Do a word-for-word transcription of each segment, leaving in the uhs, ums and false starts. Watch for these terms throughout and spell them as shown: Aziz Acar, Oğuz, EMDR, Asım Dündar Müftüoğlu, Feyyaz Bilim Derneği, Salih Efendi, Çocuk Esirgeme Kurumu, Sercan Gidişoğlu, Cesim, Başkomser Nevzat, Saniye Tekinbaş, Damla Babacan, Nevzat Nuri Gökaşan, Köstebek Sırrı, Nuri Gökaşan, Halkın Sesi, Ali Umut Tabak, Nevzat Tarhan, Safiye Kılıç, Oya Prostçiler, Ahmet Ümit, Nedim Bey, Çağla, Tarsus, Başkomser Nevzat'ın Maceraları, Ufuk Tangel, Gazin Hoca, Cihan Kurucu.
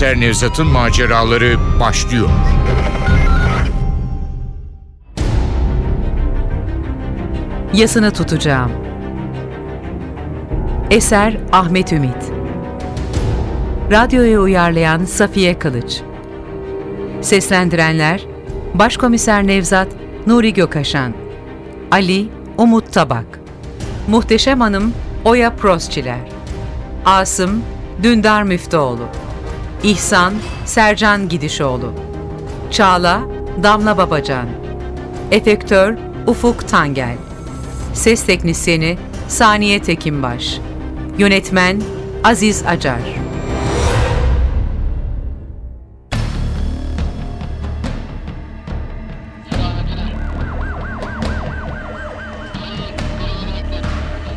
Başkomser Nevzat'ın maceraları başlıyor. Yasını tutacağım. Eser Ahmet Ümit. Radyoya uyarlayan Safiye Kılıç. Seslendirenler Başkomiser Nevzat Nuri Gökaşan, Ali Umut Tabak, Muhteşem Hanım Oya Prostçiler, Asım Dündar Müftüoğlu, İhsan Sercan Gidişoğlu, Çağla Damla Babacan, Efektör Ufuk Tangel, Ses Teknisyeni Saniye Tekinbaş, Yönetmen Aziz Acar.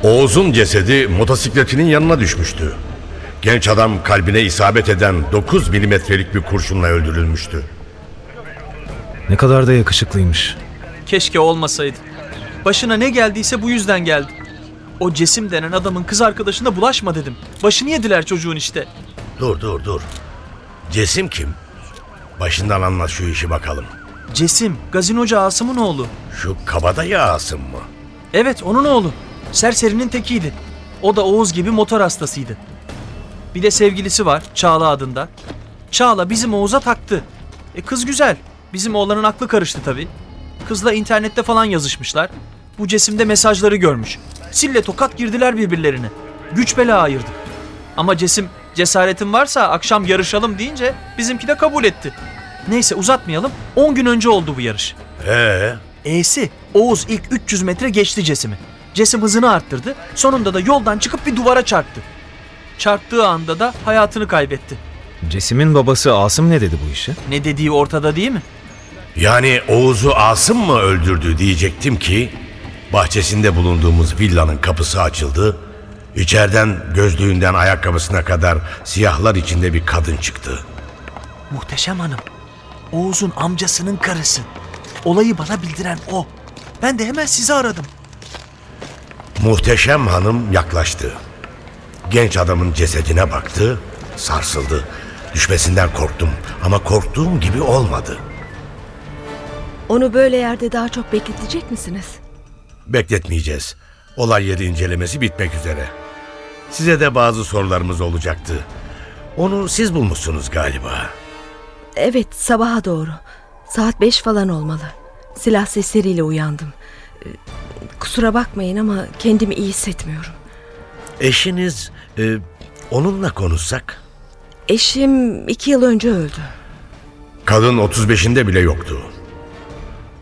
Oğuz'un cesedi motosikletinin yanına düşmüştü. Genç adam kalbine isabet eden dokuz milimetrelik bir kurşunla öldürülmüştü. Ne kadar da yakışıklıymış. Keşke olmasaydı. Başına ne geldiyse bu yüzden geldi. O Cesim denen adamın kız arkadaşına bulaşma dedim. Başını yediler çocuğun işte. Dur dur dur. Cesim kim? Başından anlat şu işi bakalım. Cesim, Gazin Hoca Asım'ın oğlu. Şu kabadayı Asım mı? Evet, onun oğlu. Serserinin tekiydi. O da Oğuz gibi motor hastasıydı. Bir de sevgilisi var, Çağla adında. Çağla bizim Oğuz'a taktı. E kız güzel. Bizim oğlanın aklı karıştı tabii. Kızla internette falan yazışmışlar. Bu Cesim'de mesajları görmüş. Sille tokat girdiler birbirlerine. Güç bela ayırdı. Ama Cesim, cesaretin varsa akşam yarışalım deyince bizimki de kabul etti. Neyse uzatmayalım. on gün önce oldu bu yarış. Ee? E'si, Oğuz ilk üç yüz metre geçti Cesim'i. Cesim hızını arttırdı. Sonunda da yoldan çıkıp bir duvara çarptı. Çarptığı anda da hayatını kaybetti. Cesim'in babası Asım ne dedi bu işe? Ne dediği ortada değil mi? Yani Oğuz'u Asım mı öldürdü diyecektim ki bahçesinde bulunduğumuz villanın kapısı açıldı. İçeriden gözlüğünden ayakkabısına kadar siyahlar içinde bir kadın çıktı. Muhteşem Hanım. Oğuz'un amcasının karısı. Olayı bana bildiren o. Ben de hemen sizi aradım. Muhteşem Hanım yaklaştı. Genç adamın cesedine baktı, sarsıldı. Düşmesinden korktum ama korktuğum gibi olmadı. Onu böyle yerde daha çok bekletecek misiniz? Bekletmeyeceğiz. Olay yeri incelemesi bitmek üzere. Size de bazı sorularımız olacaktı. Onu siz bulmuşsunuz galiba. Evet, sabaha doğru. Saat beş falan olmalı. Silah sesleriyle uyandım. Kusura bakmayın ama kendimi iyi hissetmiyorum. Eşiniz, e, onunla konuşsak? Eşim iki yıl önce öldü. Kadın otuz beşinde bile yoktu.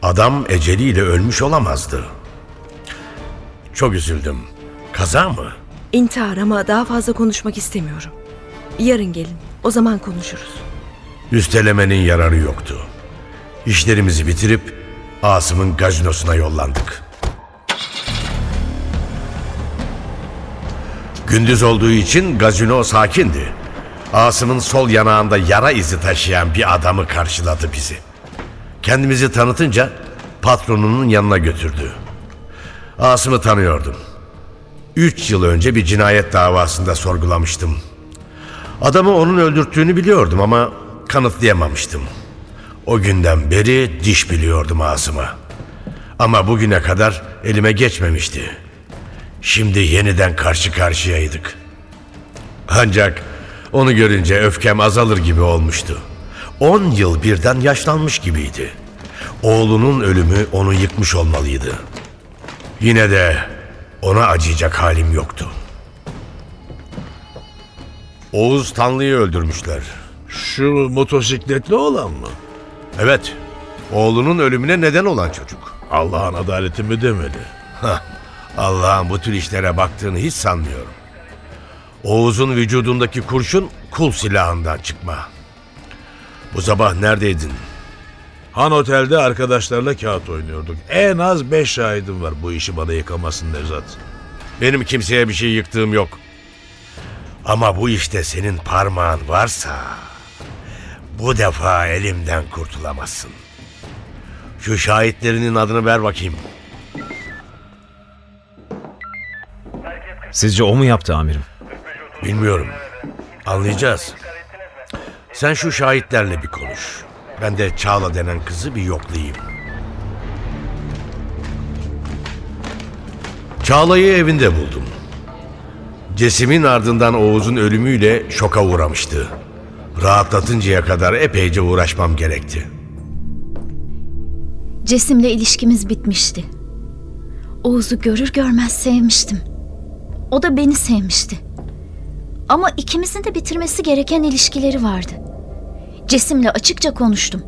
Adam eceliyle ölmüş olamazdı. Çok üzüldüm. Kaza mı? İntihar ama daha fazla konuşmak istemiyorum. Yarın gelin, o zaman konuşuruz. Üstelemenin yararı yoktu. İşlerimizi bitirip Asım'ın gazinosuna yollandık. Gündüz olduğu için gazino sakindi. Asım'ın sol yanağında yara izi taşıyan bir adamı karşıladı bizi. Kendimizi tanıtınca patronunun yanına götürdü. Asım'ı tanıyordum. Üç yıl önce bir cinayet davasında sorgulamıştım. Adamı onun öldürttüğünü biliyordum ama kanıtlayamamıştım. O günden beri diş biliyordum Asım'a. Ama bugüne kadar elime geçmemişti. Şimdi yeniden karşı karşıyaydık. Ancak onu görünce öfkem azalır gibi olmuştu. On yıl birden yaşlanmış gibiydi. Oğlunun ölümü onu yıkmış olmalıydı. Yine de ona acıyacak halim yoktu. Oğuz Tanlı'yı öldürmüşler. Şu motosikletli olan mı? Evet. Oğlunun ölümüne neden olan çocuk. Allah'ın adaleti mi demeli? Hah. Allah'ın bu tür işlere baktığını hiç sanmıyorum. Oğuz'un vücudundaki kurşun kul silahından çıkma. Bu sabah neredeydin? Han Otel'de arkadaşlarla kağıt oynuyorduk. En az beş şahidim var. Bu işi bana yıkamasın Nevzat. Benim kimseye bir şey yıktığım yok. Ama bu işte senin parmağın varsa bu defa elimden kurtulamazsın. Şu şahitlerinin adını ver bakayım. Sizce o mu yaptı amirim? Bilmiyorum. Anlayacağız. Sen şu şahitlerle bir konuş. Ben de Çağla denen kızı bir yoklayayım. Çağla'yı evinde buldum. Cesim'in ardından Oğuz'un ölümüyle şoka uğramıştı. Rahatlatıncaya kadar epeyce uğraşmam gerekti. Cesim'le ilişkimiz bitmişti. Oğuz'u görür görmez sevmiştim. O da beni sevmişti. Ama ikimizin de bitirmesi gereken ilişkileri vardı. Cesim'le açıkça konuştum.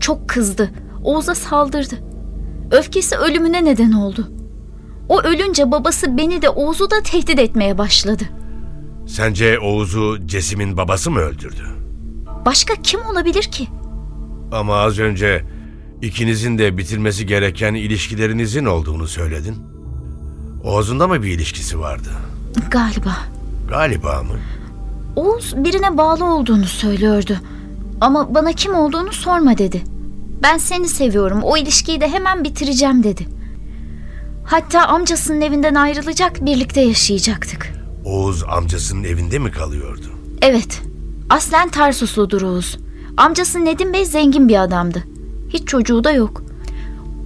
Çok kızdı. Oğuz'a saldırdı. Öfkesi ölümüne neden oldu. O ölünce babası beni de Oğuz'u da tehdit etmeye başladı. Sence Oğuz'u Cesim'in babası mı öldürdü? Başka kim olabilir ki? Ama az önce ikinizin de bitirmesi gereken ilişkilerinizin olduğunu söyledin. Oğuz'un da mı bir ilişkisi vardı? Galiba. Galiba mı? Oğuz birine bağlı olduğunu söylüyordu. Ama bana kim olduğunu sorma dedi. Ben seni seviyorum, o ilişkiyi de hemen bitireceğim dedi. Hatta amcasının evinden ayrılacak, birlikte yaşayacaktık. Oğuz amcasının evinde mi kalıyordu? Evet. Aslen Tarsusludur Oğuz. Amcası Nedim Bey zengin bir adamdı. Hiç çocuğu da yok.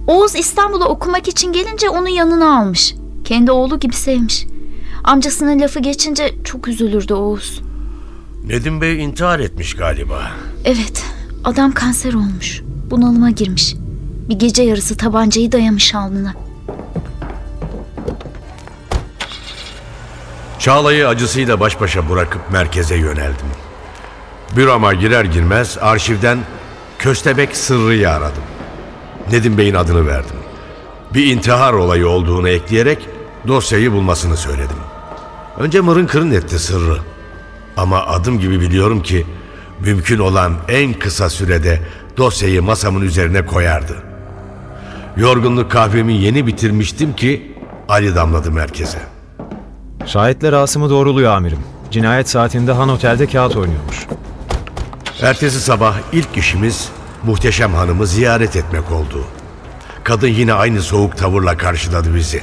Oğuz İstanbul'a okumak için gelince onu yanına almış. Kendi oğlu gibi sevmiş. Amcasının lafı geçince çok üzülürdü Oğuz. Nedim Bey intihar etmiş galiba. Evet. Adam kanser olmuş. Bunalıma girmiş. Bir gece yarısı tabancayı dayamış alnına. Çağla'yı acısıyla baş başa bırakıp merkeze yöneldim. Büroma girer girmez arşivden Köstebek Sırrı'yı aradım. Nedim Bey'in adını verdim. Bir intihar olayı olduğunu ekleyerek dosyayı bulmasını söyledim. Önce mırın kırın etti Sırrı. Ama adım gibi biliyorum ki mümkün olan en kısa sürede dosyayı masamın üzerine koyardı. Yorgunluk kahvemi yeni bitirmiştim ki Ali damladı merkeze. Şahitler Asım'ı doğruluyor amirim. Cinayet saatinde Han Otel'de kağıt oynuyormuş. Ertesi sabah ilk işimiz muhteşem hanımı ziyaret etmek oldu. Kadın yine aynı soğuk tavırla karşıladı bizi.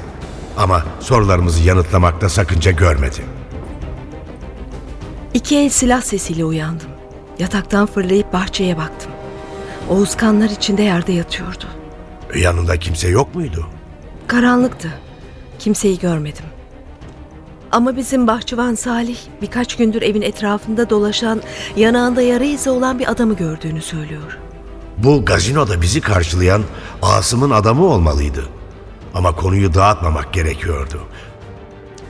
Ama sorularımızı yanıtlamakta sakınca görmedi. İki el silah sesiyle uyandım. Yataktan fırlayıp bahçeye baktım. Oğuz kanlar içinde yerde yatıyordu. Yanında kimse yok muydu? Karanlıktı. Kimseyi görmedim. Ama bizim bahçıvan Salih birkaç gündür evin etrafında dolaşan, yanağında yara izi olan bir adamı gördüğünü söylüyor. Bu gazinoda bizi karşılayan Asım'ın adamı olmalıydı. Ama konuyu dağıtmamak gerekiyordu.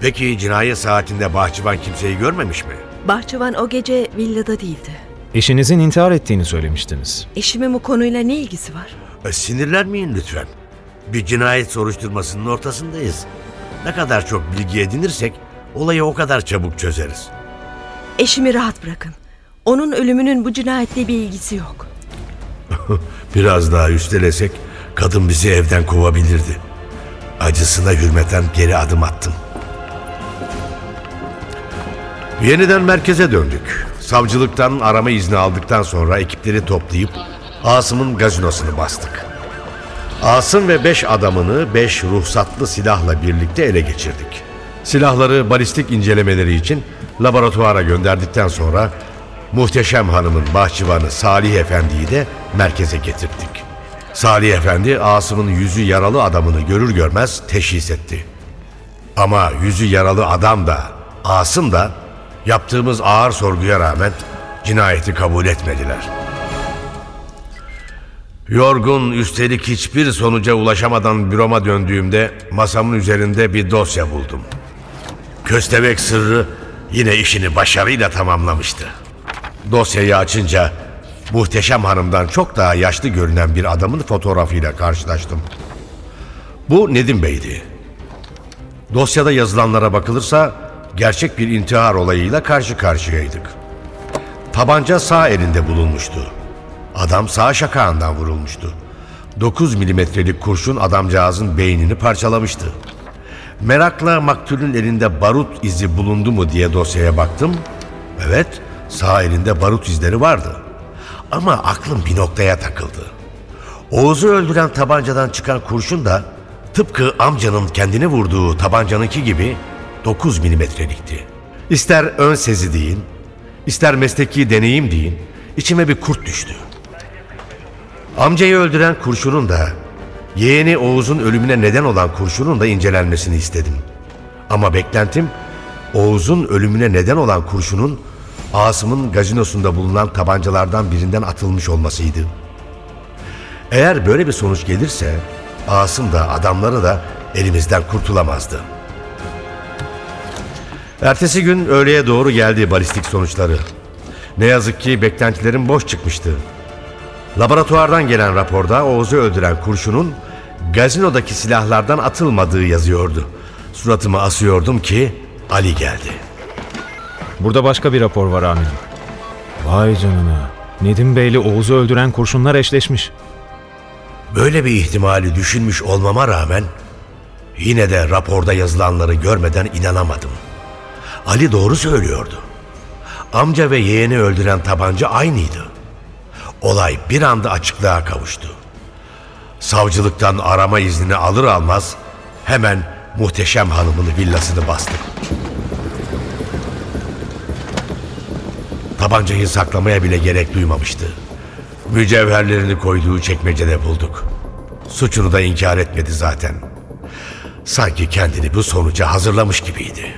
Peki cinayet saatinde bahçıvan kimseyi görmemiş mi? Bahçıvan o gece villada değildi. Eşinizin intihar ettiğini söylemiştiniz. Eşimin bu konuyla ne ilgisi var? E, sinirlenmeyin lütfen. Bir cinayet soruşturmasının ortasındayız. Ne kadar çok bilgi edinirsek olayı o kadar çabuk çözeriz. Eşimi rahat bırakın. Onun ölümünün bu cinayetle bir ilgisi yok. Biraz daha üstelesek kadın bizi evden kovabilirdi. Acısına hürmeten geri adım attım. Yeniden merkeze döndük. Savcılıktan arama izni aldıktan sonra ekipleri toplayıp Asım'ın gazinosunu bastık. Asım ve beş adamını beş ruhsatlı silahla birlikte ele geçirdik. Silahları balistik incelemeleri için laboratuvara gönderdikten sonra muhteşem hanımın bahçıvanı Salih Efendi'yi de merkeze getirdik. Salih Efendi Asım'ın yüzü yaralı adamını görür görmez teşhis etti. Ama yüzü yaralı adam da Asım da yaptığımız ağır sorguya rağmen cinayeti kabul etmediler. Yorgun, üstelik hiçbir sonuca ulaşamadan büroma döndüğümde masamın üzerinde bir dosya buldum. Köstebek Sırrı yine işini başarıyla tamamlamıştı. Dosyayı açınca muhteşem hanımdan çok daha yaşlı görünen bir adamın fotoğrafıyla karşılaştım. Bu Nedim Bey'di. Dosyada yazılanlara bakılırsa gerçek bir intihar olayıyla karşı karşıyaydık. Tabanca sağ elinde bulunmuştu. Adam sağ şakağından vurulmuştu. dokuz milimetrelik kurşun adamcağızın beynini parçalamıştı. Merakla maktulün elinde barut izi bulundu mu diye dosyaya baktım. Evet, sağ elinde barut izleri vardı. Ama aklım bir noktaya takıldı. Oğuz'u öldüren tabancadan çıkan kurşun da tıpkı amcanın kendini vurduğu tabancanınki gibi dokuz milimetrelikti. İster ön sezi deyin, ister mesleki deneyim deyin, içime bir kurt düştü. Amcayı öldüren kurşunun da, yeğeni Oğuz'un ölümüne neden olan kurşunun da incelenmesini istedim. Ama beklentim, Oğuz'un ölümüne neden olan kurşunun Asım'ın gazinosunda bulunan tabancalardan birinden atılmış olmasıydı. Eğer böyle bir sonuç gelirse Asım da adamları da elimizden kurtulamazdı. Ertesi gün öğleye doğru geldi balistik sonuçları. Ne yazık ki beklentilerim boş çıkmıştı. Laboratuvardan gelen raporda Oğuz'u öldüren kurşunun gazinodaki silahlardan atılmadığı yazıyordu. Suratımı asıyordum ki Ali geldi. Burada başka bir rapor var amirim. Vay canına. Nedim Bey'le Oğuz'u öldüren kurşunlar eşleşmiş. Böyle bir ihtimali düşünmüş olmama rağmen yine de raporda yazılanları görmeden inanamadım. Ali doğru söylüyordu. Amca ve yeğeni öldüren tabanca aynıydı. Olay bir anda açıklığa kavuştu. Savcılıktan arama iznini alır almaz hemen muhteşem hanımın villasını bastık. Tabancayı saklamaya bile gerek duymamıştı. Mücevherlerini koyduğu çekmecede bulduk. Suçunu da inkar etmedi zaten. Sanki kendini bu sonuca hazırlamış gibiydi.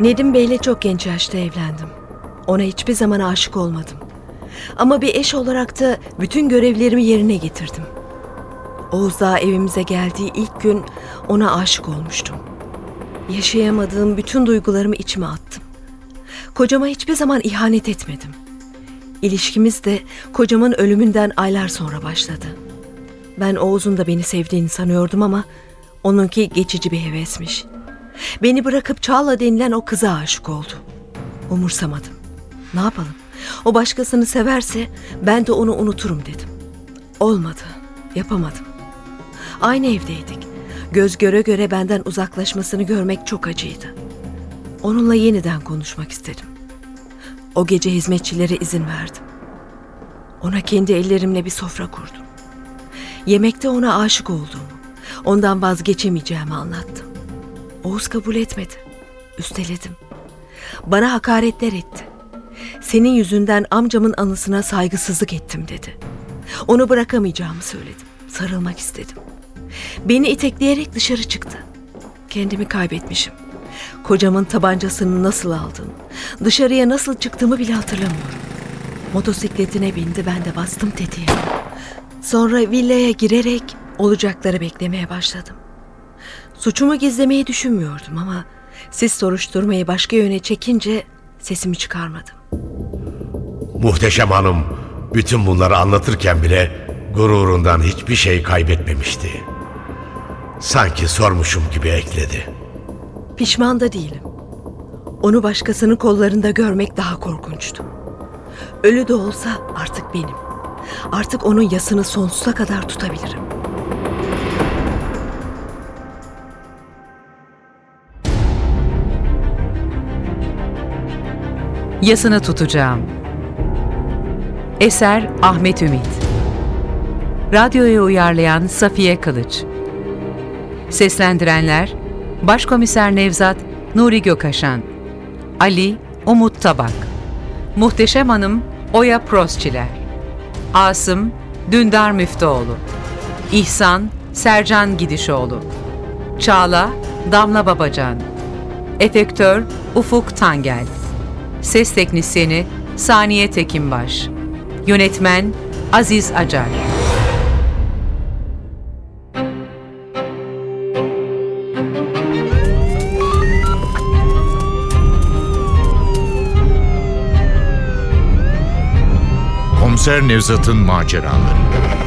Nedim Bey'le çok genç yaşta evlendim. Ona hiçbir zaman aşık olmadım. Ama bir eş olarak da bütün görevlerimi yerine getirdim. Oğuz Dağı evimize geldiği ilk gün ona aşık olmuştum. Yaşayamadığım bütün duygularımı içime attım. Kocama hiçbir zaman ihanet etmedim. İlişkimiz de kocamın ölümünden aylar sonra başladı. Ben Oğuz'un da beni sevdiğini sanıyordum ama onunki geçici bir hevesmiş. Beni bırakıp Çağla denilen o kıza aşık oldu. Umursamadım. Ne yapalım? O başkasını severse ben de onu unuturum dedim. Olmadı. Yapamadım. Aynı evdeydik. Göz göre göre benden uzaklaşmasını görmek çok acıydı. Onunla yeniden konuşmak istedim. O gece hizmetçilere izin verdim. Ona kendi ellerimle bir sofra kurdum. Yemekte ona aşık olduğumu, ondan vazgeçemeyeceğimi anlattım. Oğuz kabul etmedi. Üsteledim. Bana hakaretler etti. Senin yüzünden amcamın anısına saygısızlık ettim dedi. Onu bırakamayacağımı söyledim. Sarılmak istedim. Beni itekleyerek dışarı çıktı. Kendimi kaybetmişim. Kocamın tabancasını nasıl aldın, dışarıya nasıl çıktığımı bile hatırlamıyorum. Motosikletine bindi, ben de bastım tetiğe. Sonra villaya girerek olacakları beklemeye başladım. Suçumu gizlemeyi düşünmüyordum ama siz soruşturmayı başka yöne çekince sesimi çıkarmadım. Muhteşem Hanım bütün bunları anlatırken bile gururundan hiçbir şey kaybetmemişti. Sanki sormuşum gibi ekledi. Pişman da değilim. Onu başkasının kollarında görmek daha korkunçtu. Ölü de olsa artık benim. Artık onun yasını sonsuza kadar tutabilirim. Yasını tutacağım. Eser Ahmet Ümit. Radyoya uyarlayan Safiye Kılıç. Seslendirenler: Başkomiser Nevzat Nuri Gökaşan, Ali Umut Tabak, Muhteşem Hanım Oya Prostçiler, Asım Dündar Müftüoğlu, İhsan Sercan Gidişoğlu, Çağla Damla Babacan, Efektör Ufuk Tangel, Ses Teknisyeni Saniye Tekinbaş, Yönetmen Aziz Acar. Başkomser Nevzat'ın maceraları.